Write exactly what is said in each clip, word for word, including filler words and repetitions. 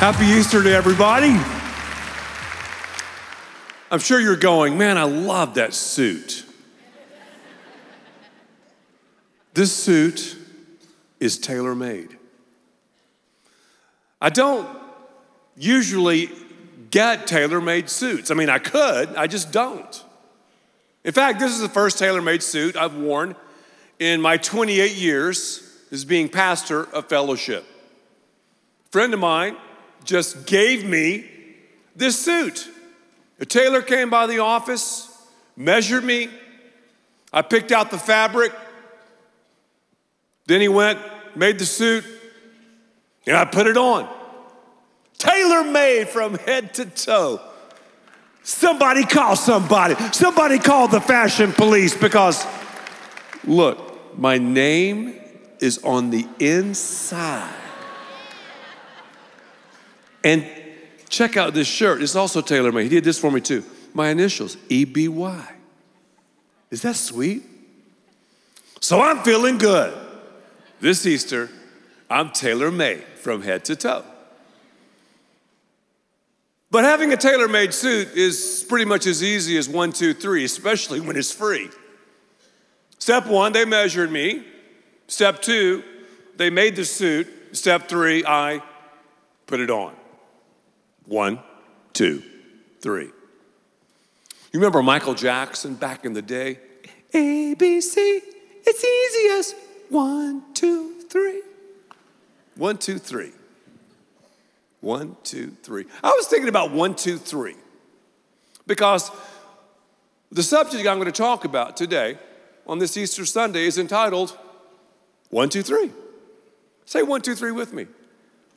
Happy Easter to everybody. I'm sure you're going, man, I love that suit. This suit is tailor-made. I don't usually get tailor-made suits. I mean, I could, I just don't. In fact, this is the first tailor-made suit I've worn in my twenty-eight years as being pastor of Fellowship. A friend of mine just gave me this suit. A tailor came by the office, measured me. I picked out the fabric. Then he went, made the suit, and I put it on. Tailor-made from head to toe. Somebody call somebody. Somebody call the fashion police because, look, my name is on the inside. And check out this shirt. It's also tailor-made. He did this for me too. My initials, E B Y. Is that sweet? So I'm feeling good. This Easter, I'm tailor-made from head to toe. But having a tailor-made suit is pretty much as easy as one, two, three, especially when it's free. Step one, they measured me. Step two, they made the suit. Step three, I put it on. One, two, three. You remember Michael Jackson back in the day? A, B, C, it's easy as one, two, three. One, two, three. One, two, three. I was thinking about one, two, three, because the subject I'm going to talk about today on this Easter Sunday is entitled One, Two, Three. Say one, two, three with me.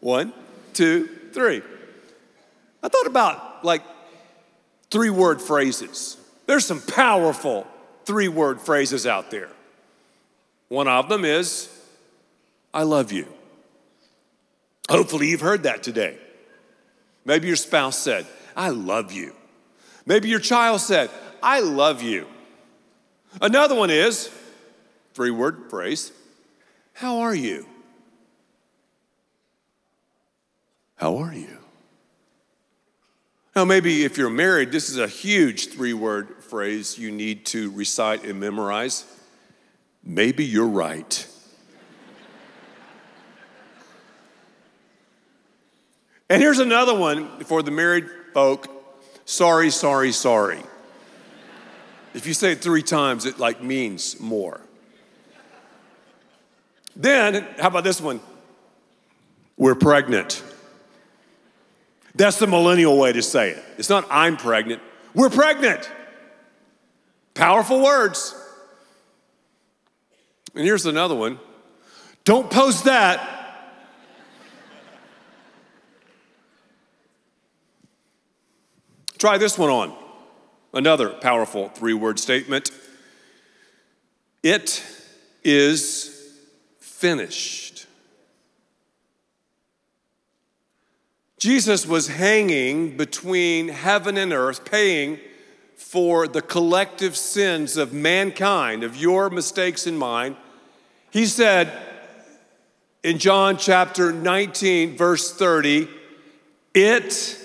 One, two, three. I thought about like three-word phrases. There's some powerful three-word phrases out there. One of them is, I love you. Hopefully you've heard that today. Maybe your spouse said, I love you. Maybe your child said, I love you. Another one is, three-word phrase, how are you? How are you? Now, maybe if you're married, this is a huge three-word phrase you need to recite and memorize. Maybe you're right. And here's another one for the married folk. Sorry, sorry, sorry. If you say it three times, it like means more. Then, how about this one? We're pregnant. That's the millennial way to say it. It's not I'm pregnant, we're pregnant. Powerful words. And here's another one. Don't post that. Try this one on. Another powerful three-word statement. It is finished. Jesus was hanging between heaven and earth, paying for the collective sins of mankind, of your mistakes and mine. He said in John chapter nineteen, verse thirty, it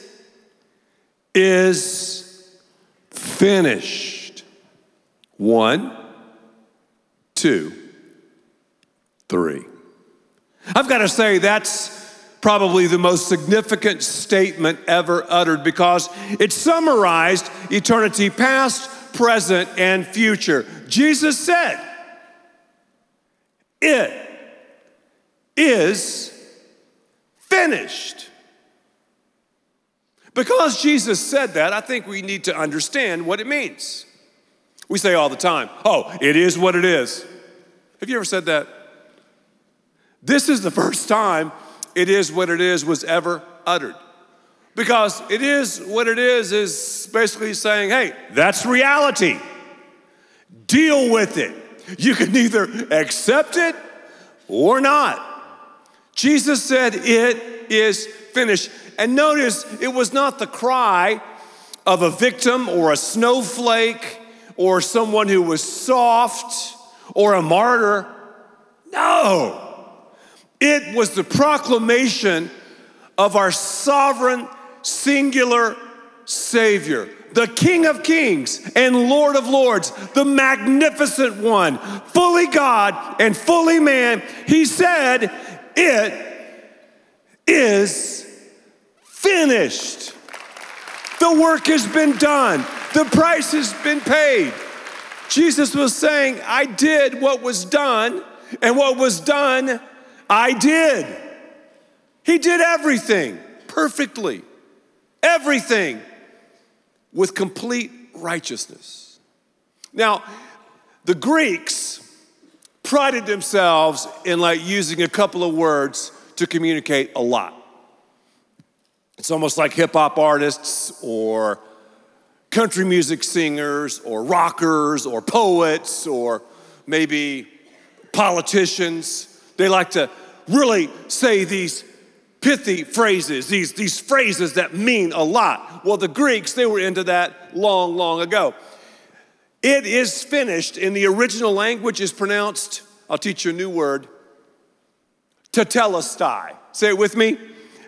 is finished. One, two, three. I've got to say that's probably the most significant statement ever uttered because it summarized eternity past, present, and future. Jesus said, it is finished. Because Jesus said that, I think we need to understand what it means. We say all the time, oh, it is what it is. Have you ever said that? This is the first time it is what it is was ever uttered. Because it is what it is is basically saying, hey, that's reality. Deal with it. You can either accept it or not. Jesus said it is finished. And notice, it was not the cry of a victim or a snowflake or someone who was soft or a martyr. No, it was the proclamation of our sovereign, singular Savior, the King of Kings and Lord of Lords, the magnificent one, fully God and fully man. He said, "It is finished." The work has been done. The price has been paid. Jesus was saying, I did what was done, and what was done, I did. He did everything perfectly, everything with complete righteousness. Now, the Greeks prided themselves in like using a couple of words to communicate a lot. It's almost like hip hop artists or country music singers or rockers or poets or maybe politicians. They like to really say these pithy phrases, these, these phrases that mean a lot. Well, the Greeks, they were into that long, long ago. It is finished in the original language is pronounced, I'll teach you a new word, tetelestai. Say it with me.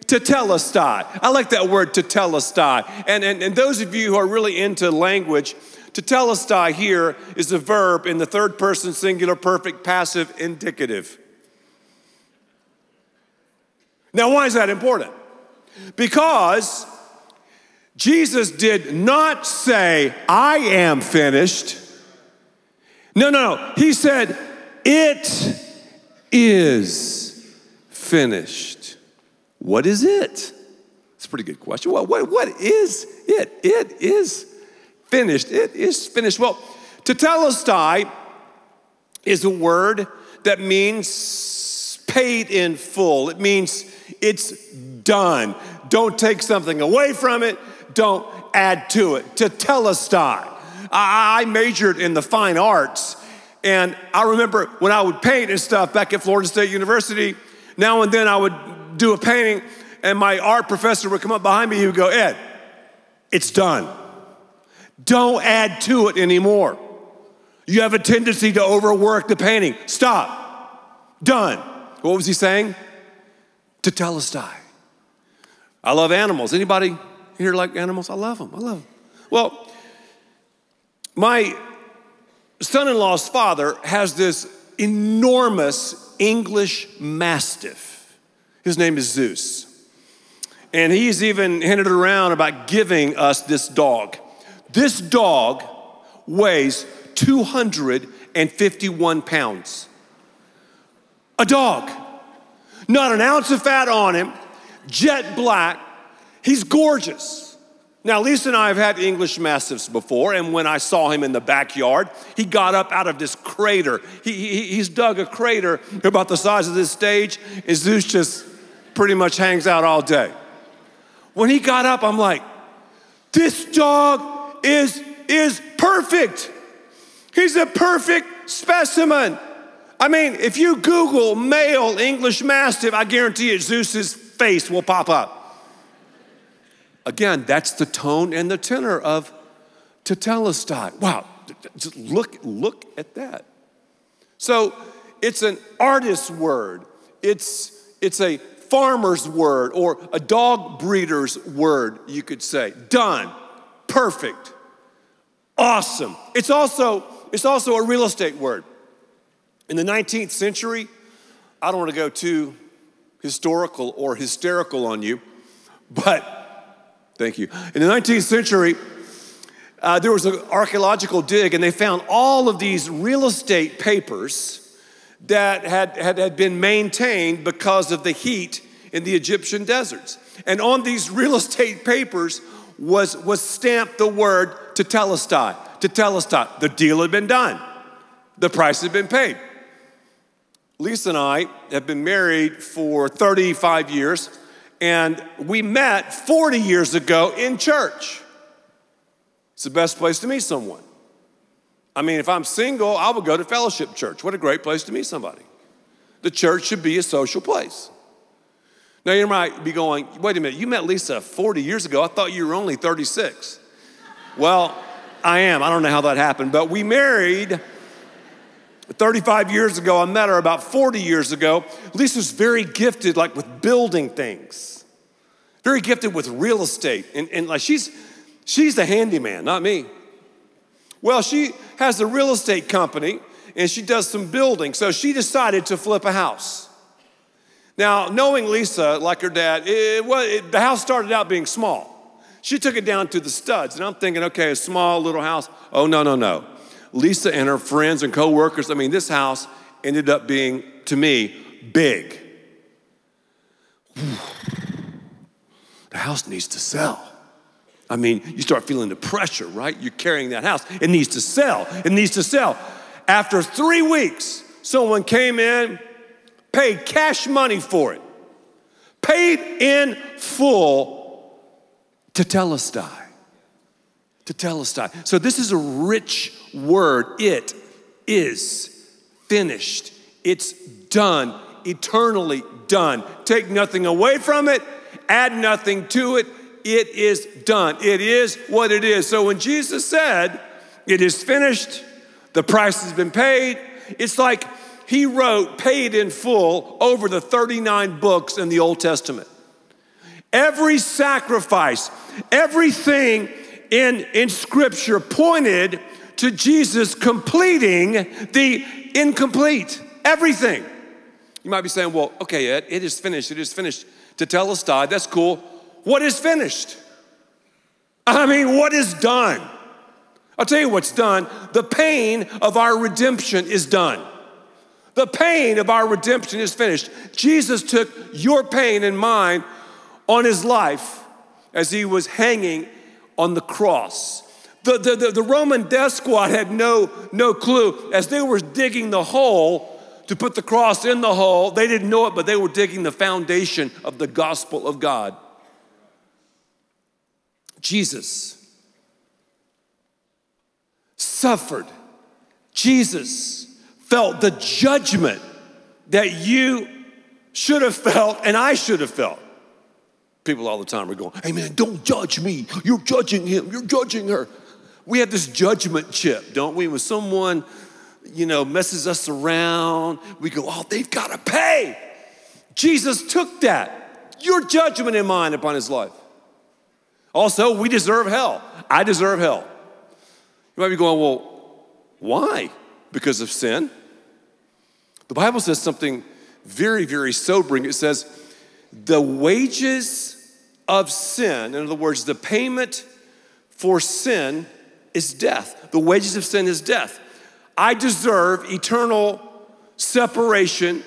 Tetelestai. I like that word, tetelestai. And, and and those of you who are really into language, tetelestai here is a verb in the third person singular perfect passive indicative. Now, why is that important? Because Jesus did not say, I am finished. No, no, no. He said, it is finished. What is it? That's a pretty good question. What, what, what is it? It is finished. It is finished. Well, tetelestai is a word that means paid in full. It means it's done. Don't take something away from it. Don't add to it. Tetelestai. I, I majored in the fine arts, and I remember when I would paint and stuff back at Florida State University, now and then I would do a painting, and my art professor would come up behind me, he would go, Ed, it's done. Don't add to it anymore. You have a tendency to overwork the painting. Stop. Done. What was he saying? Tetelestai. I love animals. Anybody here like animals? I love them. I love them. Well, my son-in-law's father has this enormous English Mastiff. His name is Zeus. And he's even hinted around about giving us this dog. This dog weighs two hundred fifty-one pounds. A dog. Not an ounce of fat on him. Jet black. He's gorgeous. Now, Lisa and I have had English Mastiffs before, and when I saw him in the backyard, he got up out of this crater. He, he, he's dug a crater about the size of this stage, and Zeus just pretty much hangs out all day. When he got up, I'm like, this dog is, is perfect. He's a perfect specimen. I mean, if you Google male English Mastiff, I guarantee it, Zeus's face will pop up. Again, that's the tone and the tenor of tetelestai. Wow, just look, look at that. So it's an artist's word. It's, it's a farmer's word or a dog breeder's word, you could say. Done, perfect, awesome. It's also, it's also a real estate word. In the nineteenth century, I don't want to go too historical or hysterical on you, but thank you. In the nineteenth century, uh, there was an archaeological dig, and they found all of these real estate papers that had, had, had been maintained because of the heat in the Egyptian deserts. And on these real estate papers was, was stamped the word tetelestai. Tetelestai. The deal had been done. The price had been paid. Lisa and I have been married for thirty-five years. And we met forty years ago in church. It's the best place to meet someone. I mean, if I'm single, I would go to Fellowship Church. What a great place to meet somebody. The church should be a social place. Now, you might be going, wait a minute, you met Lisa forty years ago. I thought you were only thirty-six. Well, I am. I don't know how that happened, but we married thirty-five years ago. I met her about forty years ago. Lisa's very gifted, like with building things. very gifted with real estate. And, and like she's, she's the handyman, not me. Well, she has a real estate company and she does some building. So she decided to flip a house. Now, knowing Lisa, like her dad, it, well, it, the house started out being small. She took it down to the studs. And I'm thinking, okay, a small little house. Oh, no, no, no. Lisa and her friends and coworkers, I mean, this house ended up being, to me, big. The house needs to sell. I mean, you start feeling the pressure, right? You're carrying that house. It needs to sell. It needs to sell. After three weeks, someone came in, paid cash money for it, paid in full, tetelestai. Tetelestai. So this is a rich word. It is finished. It's done, eternally done. Take nothing away from it. Add nothing to it. It is done. It is what it is. So when Jesus said, it is finished, the price has been paid, it's like he wrote, paid in full, over the thirty-nine books in the Old Testament. Every sacrifice, everything in, in Scripture pointed to Jesus completing the incomplete, everything. You might be saying, well, okay, Ed, it is finished, it is finished. Tetelestai, that's cool. What is finished? I mean, what is done? I'll tell you what's done. The pain of our redemption is done. The pain of our redemption is finished. Jesus took your pain and mine on his life as he was hanging on the cross. The, the, the, the Roman death squad had no, no clue. As they were digging the hole to put the cross in the hole, they didn't know it, but they were digging the foundation of the gospel of God. Jesus suffered. Jesus felt the judgment that you should have felt and I should have felt. People all the time are going, hey man, don't judge me. You're judging him. You're judging her. We have this judgment chip, don't we? When someone, you know, messes us around, we go, oh, they've got to pay. Jesus took that, your judgment and mine, upon his life. Also, we deserve hell. I deserve hell. You might be going, well, why? Because of sin? The Bible says something very, very sobering. It says, the wages of sin, in other words, the payment for sin is death. The wages of sin is death. I deserve eternal separation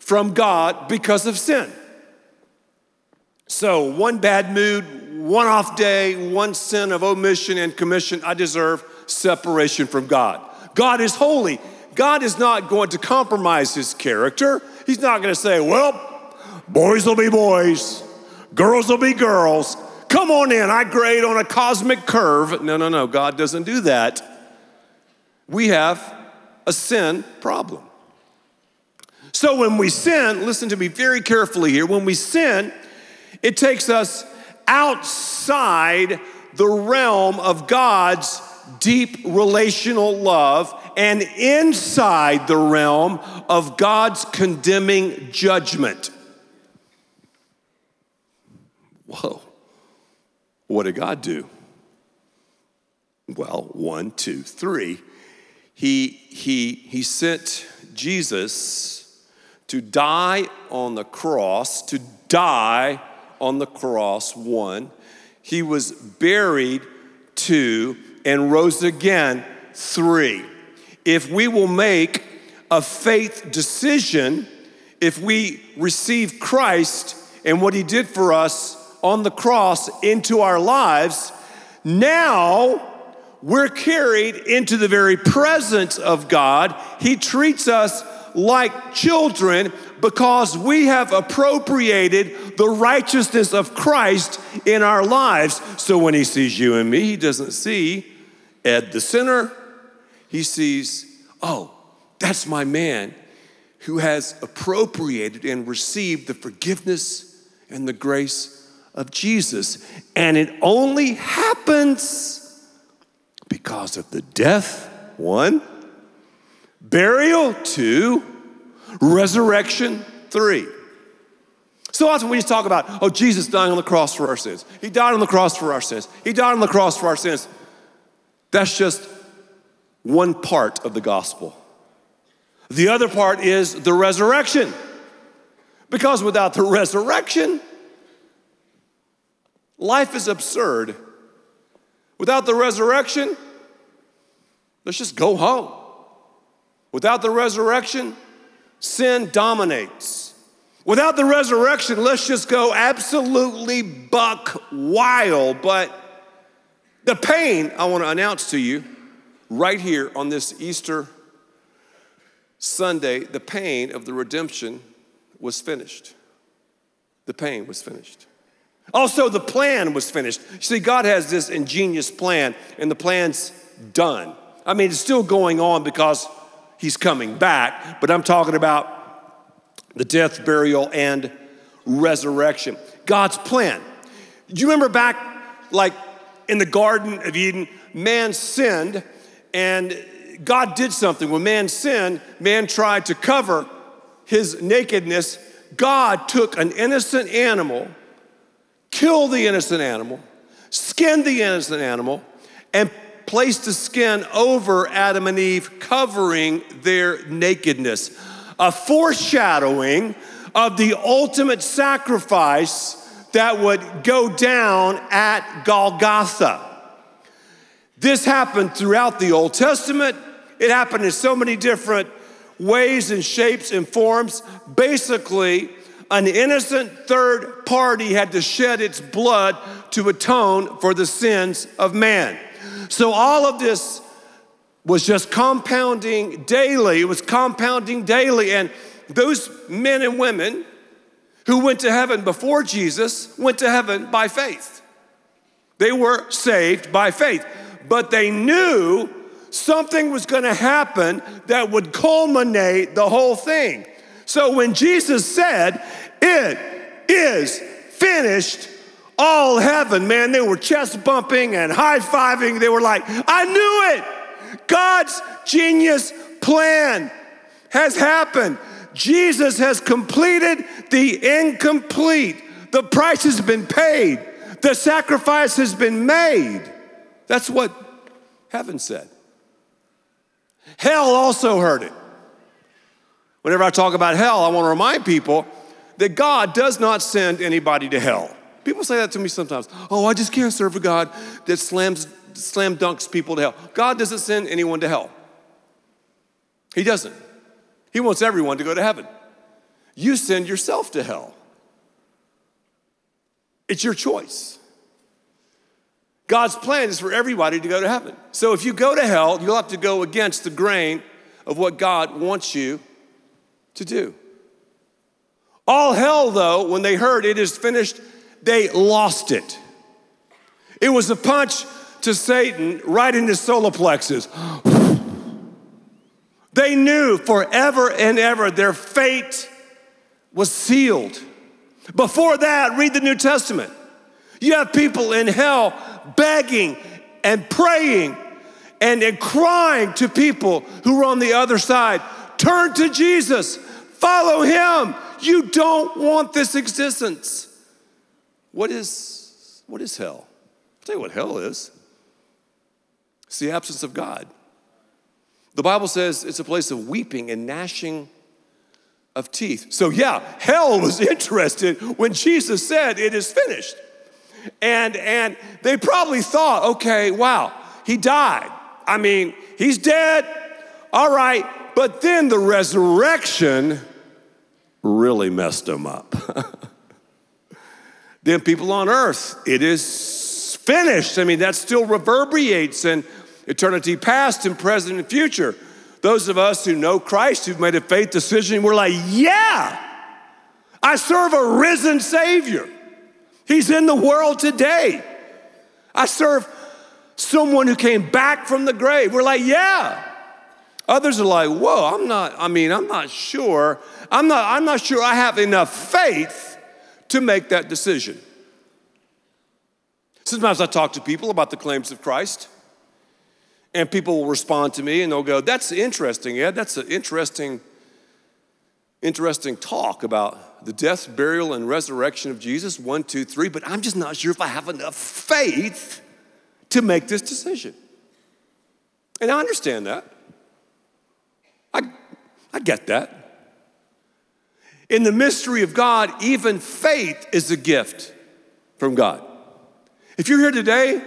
from God because of sin. So one bad mood, one off day, one sin of omission and commission, I deserve separation from God. God is holy. God is not going to compromise his character. He's not going to say, well, boys will be boys, girls will be girls. Come on in, I grade on a cosmic curve. No, no, no, God doesn't do that. We have a sin problem. So when we sin, listen to me very carefully here, when we sin, it takes us outside the realm of God's deep relational love and inside the realm of God's condemning judgment. Whoa, what did God do? Well, one, two, three. He, he, he sent Jesus to die on the cross, to die on the cross, one. He was buried, two, and rose again, three. If we will make a faith decision, if we receive Christ and what he did for us on the cross into our lives, now we're carried into the very presence of God. He treats us like children because we have appropriated the righteousness of Christ in our lives. So when he sees you and me, he doesn't see Ed the sinner. He sees, oh, that's my man who has appropriated and received the forgiveness and the grace of Jesus. And it only happens because of the death, one, burial, two, resurrection, three. So often we just talk about, oh, Jesus died on the cross for our sins. He died on the cross for our sins. He died on the cross for our sins. That's just one part of the gospel. The other part is the resurrection. Because without the resurrection, life is absurd. Without the resurrection, let's just go home. Without the resurrection, sin dominates. Without the resurrection, let's just go absolutely buck wild. But the pain I want to announce to you right here on this Easter Sunday, the pain of the redemption was finished. The pain was finished. Also, the plan was finished. You see, God has this ingenious plan, and the plan's done. I mean, it's still going on because he's coming back, but I'm talking about the death, burial, and resurrection. God's plan. Do you remember back, like, in the Garden of Eden, man sinned, and God did something. When man sinned, man tried to cover his nakedness. God took an innocent animal, killed the innocent animal, skinned the innocent animal, and placed the skin over Adam and Eve, covering their nakedness. A foreshadowing of the ultimate sacrifice that would go down at Golgotha. This happened throughout the Old Testament. It happened in so many different ways and shapes and forms. Basically, an innocent third party had to shed its blood to atone for the sins of man. So all of this was just compounding daily. It was compounding daily. And those men and women who went to heaven before Jesus went to heaven by faith. They were saved by faith. But they knew something was going to happen that would culminate the whole thing. So when Jesus said, "It is finished," all heaven, man, they were chest bumping and high-fiving. They were like, I knew it. God's genius plan has happened. Jesus has completed the incomplete. The price has been paid. The sacrifice has been made. That's what heaven said. Hell also heard it. Whenever I talk about hell, I want to remind people that God does not send anybody to hell. People say that to me sometimes. Oh, I just can't serve a God that slams, slam dunks people to hell. God doesn't send anyone to hell. He doesn't. He wants everyone to go to heaven. You send yourself to hell. It's your choice. God's plan is for everybody to go to heaven. So if you go to hell, you'll have to go against the grain of what God wants you to do. All hell, though, when they heard it is finished, they lost it. It was a punch to Satan right in his solar plexus. They knew forever and ever their fate was sealed. Before that, read the New Testament. You have people in hell begging and praying and, and crying to people who are on the other side. Turn to Jesus. Follow him. You don't want this existence. What is, what is hell? I'll tell you what hell is. It's the absence of God. The Bible says it's a place of weeping and gnashing of teeth. So yeah, hell was interested when Jesus said it is finished. And, and they probably thought, okay, wow, he died. I mean, he's dead. All right. But then the resurrection really messed him up. Then people on earth, it is finished. I mean, that still reverberates in eternity past and present and future. Those of us who know Christ, who've made a faith decision, we're like, yeah, I serve a risen Savior. He's in the world today. I serve someone who came back from the grave. We're like, yeah. Others are like, whoa, I'm not, I mean, I'm not sure. I'm not, I'm not sure I have enough faith to make that decision. Sometimes I talk to people about the claims of Christ, and people will respond to me and they'll go, that's interesting, Ed. That's an interesting, interesting talk about the death, burial, and resurrection of Jesus, one, two, three, but I'm just not sure if I have enough faith to make this decision. And I understand that. I, I get that. In the mystery of God, even faith is a gift from God. If you're here today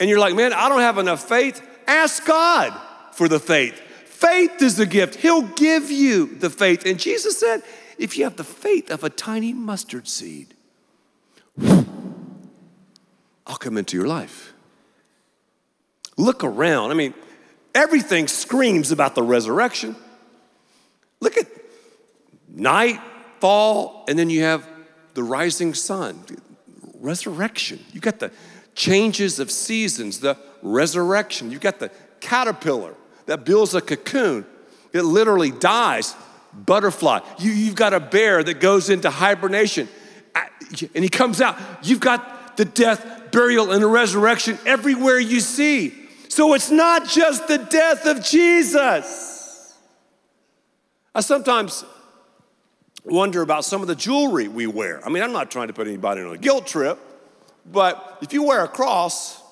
and you're like, man, I don't have enough faith, ask God for the faith. Faith is the gift. He'll give you the faith. And Jesus said, if you have the faith of a tiny mustard seed, I'll come into your life. Look around. I mean, everything screams about the resurrection. Look at night, fall, and then you have the rising sun. Resurrection. You got the changes of seasons, the resurrection. You got the caterpillar that builds a cocoon. It literally dies. Butterfly. You, you've got a bear that goes into hibernation, and he comes out. You've got the death, burial, and the resurrection everywhere you see. So it's not just the death of Jesus. I sometimes wonder about some of the jewelry we wear. I mean, I'm not trying to put anybody on a guilt trip, but if you wear a cross,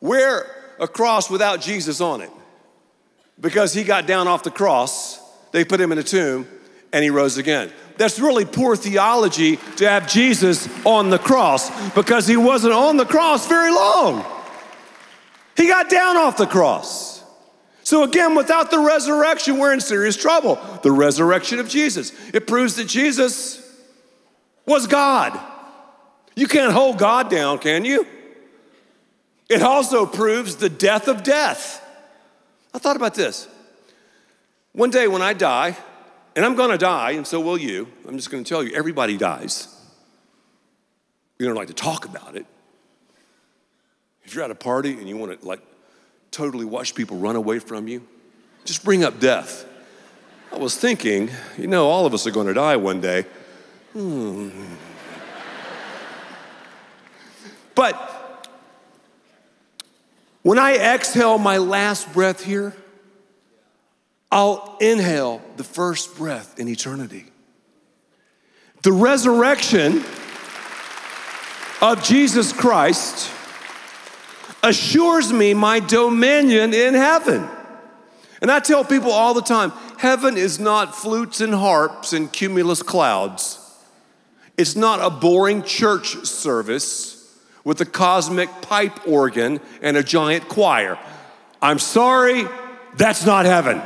wear a cross without Jesus on it, because he got down off the cross. They put him in a tomb, and he rose again. That's really poor theology to have Jesus on the cross, because he wasn't on the cross very long. He got down off the cross. So again, without the resurrection, we're in serious trouble. The resurrection of Jesus. It proves that Jesus was God. You can't hold God down, can you? It also proves the death of death. I thought about this. One day when I die, and I'm gonna die, and so will you, I'm just gonna tell you, everybody dies. You don't like to talk about it. If you're at a party and you wanna like totally watch people run away from you, just bring up death. I was thinking, you know, all of us are gonna die one day. Hmm. But when I exhale my last breath here, I'll inhale the first breath in eternity. The resurrection of Jesus Christ assures me my dominion in heaven. And I tell people all the time, heaven is not flutes and harps and cumulus clouds. It's not a boring church service with a cosmic pipe organ and a giant choir. I'm sorry, that's not heaven.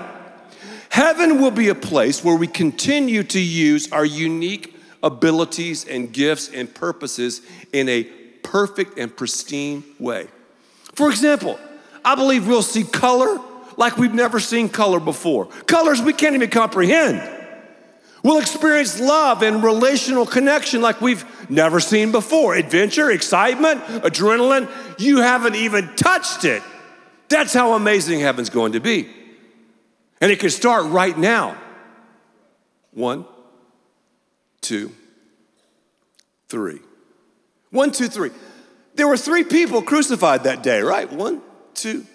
Heaven will be a place where we continue to use our unique abilities and gifts and purposes in a perfect and pristine way. For example, I believe we'll see color like we've never seen color before. Colors we can't even comprehend. We'll experience love and relational connection like we've never seen before. Adventure, excitement, adrenaline, you haven't even touched it. That's how amazing heaven's going to be. And it can start right now. One, two, three. One, two, three. There were three people crucified that day, right? One, two,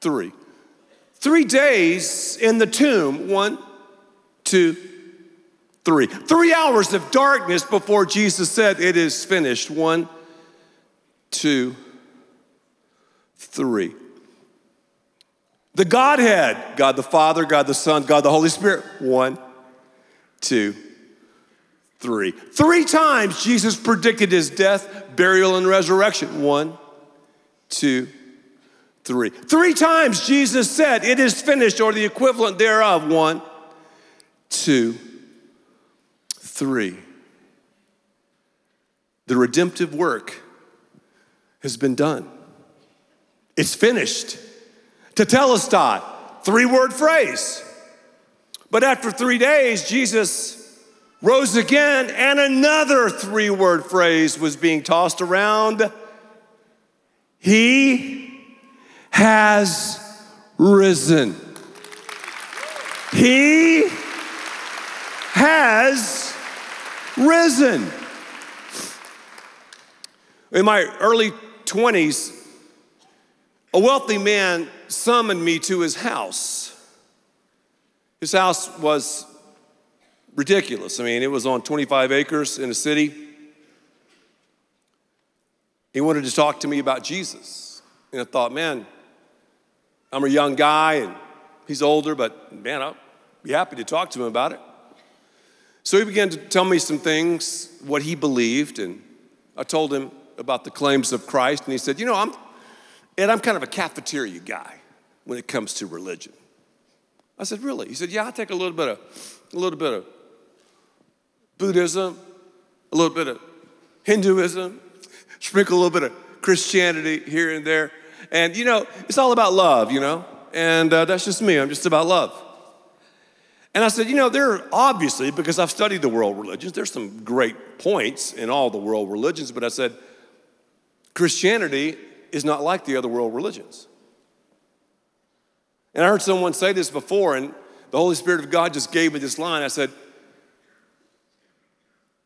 three. Three days in the tomb. One, two, three. Three hours of darkness before Jesus said, it is finished. One, two, three. The Godhead, God the Father, God the Son, God the Holy Spirit. One, two, three. Three times Jesus predicted his death, burial, and resurrection. One, two, three. Three times Jesus said, it is finished, or the equivalent thereof. One, two, three. The redemptive work has been done. It's finished. Tetelestai, three-word phrase. But after three days, Jesus rose again, and another three-word phrase was being tossed around. He has risen. He has risen. In my early twenties, a wealthy man summoned me to his house. His house was ridiculous. I mean, it was on twenty-five acres in a city. He wanted to talk to me about Jesus. And I thought, man, I'm a young guy and he's older, but man, I'll be happy to talk to him about it. So he began to tell me some things, what he believed, and I told him about the claims of Christ, and he said, you know, I'm, Ed, I'm kind of a cafeteria guy when it comes to religion. I said, really? He said, yeah, I take a little bit of, a little bit of Buddhism, a little bit of Hinduism, sprinkle a little bit of Christianity here and there, and you know, it's all about love, you know, and uh, that's just me, I'm just about love. And I said, you know, there are obviously, because I've studied the world religions, there's some great points in all the world religions, but I said, Christianity is not like the other world religions. And I heard someone say this before, and the Holy Spirit of God just gave me this line. I said,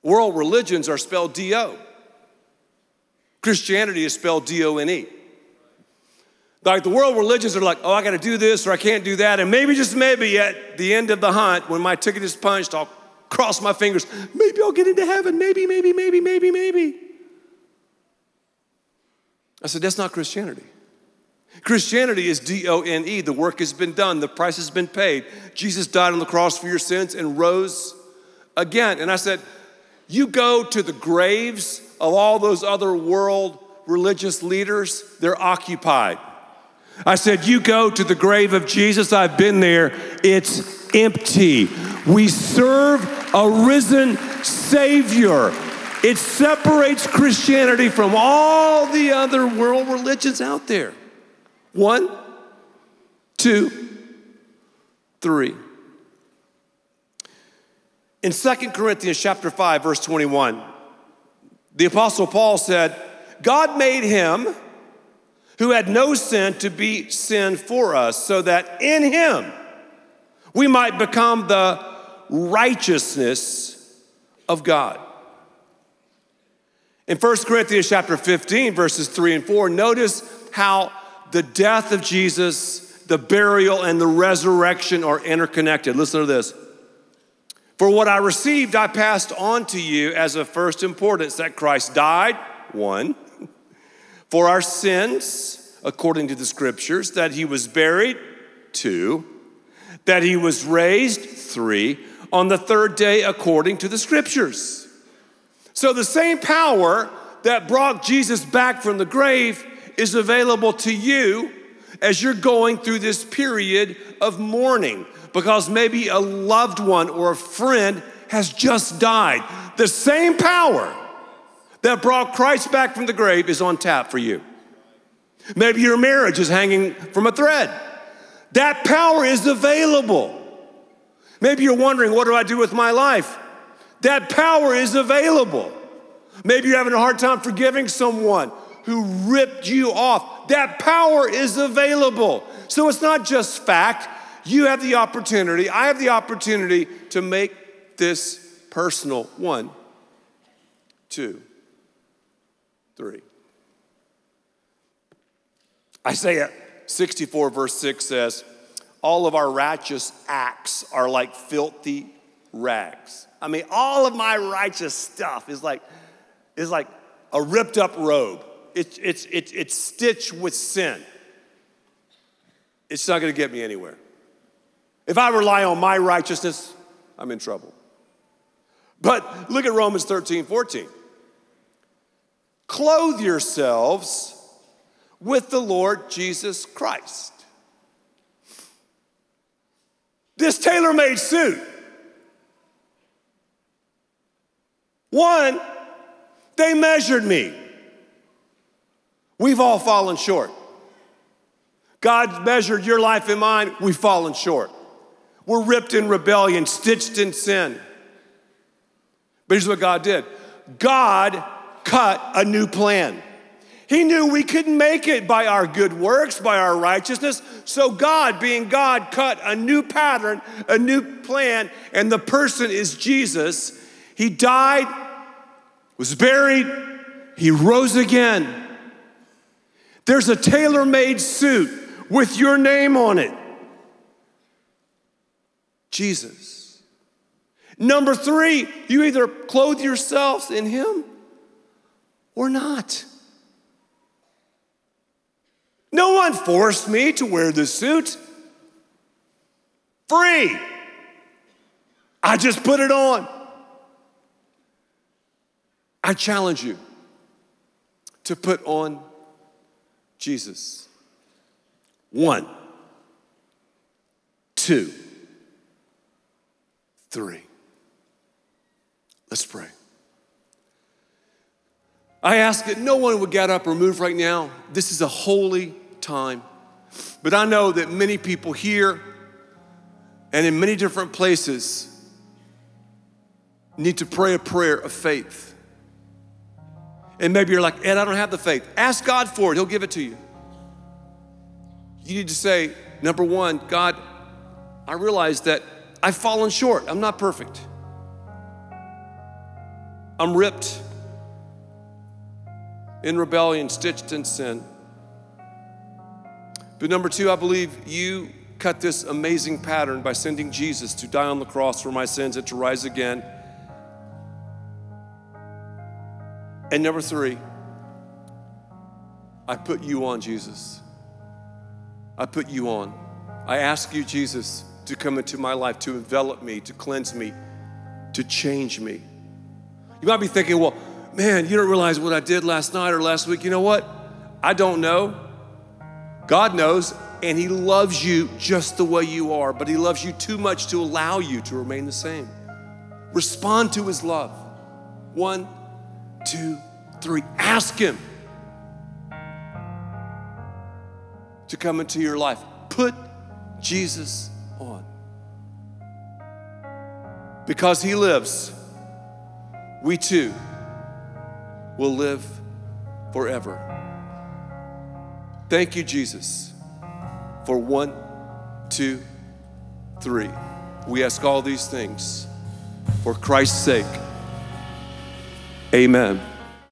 world religions are spelled D O. Christianity is spelled D O N E. Like the world religions are like, oh, I got to do this or I can't do that. And maybe, just maybe, at the end of the hunt, when my ticket is punched, I'll cross my fingers. Maybe I'll get into heaven. Maybe, maybe, maybe, maybe, maybe. I said, that's not Christianity. Christianity is D O N E. The work has been done. The price has been paid. Jesus died on the cross for your sins and rose again. And I said, you go to the graves of all those other world religious leaders, they're occupied. I said, you go to the grave of Jesus. I've been there. It's empty. We serve a risen Savior. It separates Christianity from all the other world religions out there. One, two, three. In Second Corinthians chapter five, verse twenty-one, the Apostle Paul said, God made him who had no sin to be sin for us, so that in him we might become the righteousness of God. In First Corinthians chapter fifteen, verses three and four, notice how the death of Jesus, the burial, and the resurrection are interconnected. Listen to this. For what I received, I passed on to you as of first importance, that Christ died, one, for our sins, according to the scriptures, that he was buried, two, that he was raised, three, on the third day, according to the scriptures. So the same power that brought Jesus back from the grave is available to you as you're going through this period of mourning, because maybe a loved one or a friend has just died. The same power that brought Christ back from the grave is on tap for you. Maybe your marriage is hanging from a thread. That power is available. Maybe you're wondering, what do I do with my life? That power is available. Maybe you're having a hard time forgiving someone who ripped you off. That power is available. So it's not just fact. You have the opportunity, I have the opportunity to make this personal. One, two, three. Isaiah sixty-four verse six says, all of our righteous acts are like filthy rags. I mean, all of my righteous stuff is like, is like a ripped up robe. It's, it's, it's, it's stitched with sin. It's not gonna get me anywhere. If I rely on my righteousness, I'm in trouble. But look at Romans thirteen, fourteen. Clothe yourselves with the Lord Jesus Christ. This tailor-made suit. One, they measured me. We've all fallen short. God measured your life and mine. We've fallen short. We're ripped in rebellion, stitched in sin. But here's what God did. God cut a new plan. He knew we couldn't make it by our good works, by our righteousness. So God, being God, cut a new pattern, a new plan, and the person is Jesus. He died, was buried, he rose again. There's a tailor-made suit with your name on it. Jesus. Number three, you either clothe yourselves in him or not. No one forced me to wear this suit. Free. I just put it on. I challenge you to put on Jesus. One, two, three. Let's pray. I ask that no one would get up or move right now. This is a holy time. But I know that many people here and in many different places need to pray a prayer of faith. And maybe you're like, Ed, I don't have the faith. Ask God for it. He'll give it to you. You need to say, number one, God, I realize that I've fallen short. I'm not perfect. I'm ripped in rebellion, stitched in sin. But number two, I believe you cut this amazing pattern by sending Jesus to die on the cross for my sins and to rise again. And number three, I put you on, Jesus. I put you on. I ask you, Jesus, to come into my life, to envelop me, to cleanse me, to change me. You might be thinking, well, man, you don't realize what I did last night or last week. You know what? I don't know. God knows, and he loves you just the way you are, but he loves you too much to allow you to remain the same. Respond to his love. One, two, three. Ask him to come into your life. Put Jesus on. Because he lives, we too will live forever. Thank you, Jesus, for one, two, three. We ask all these things for Christ's sake. Amen.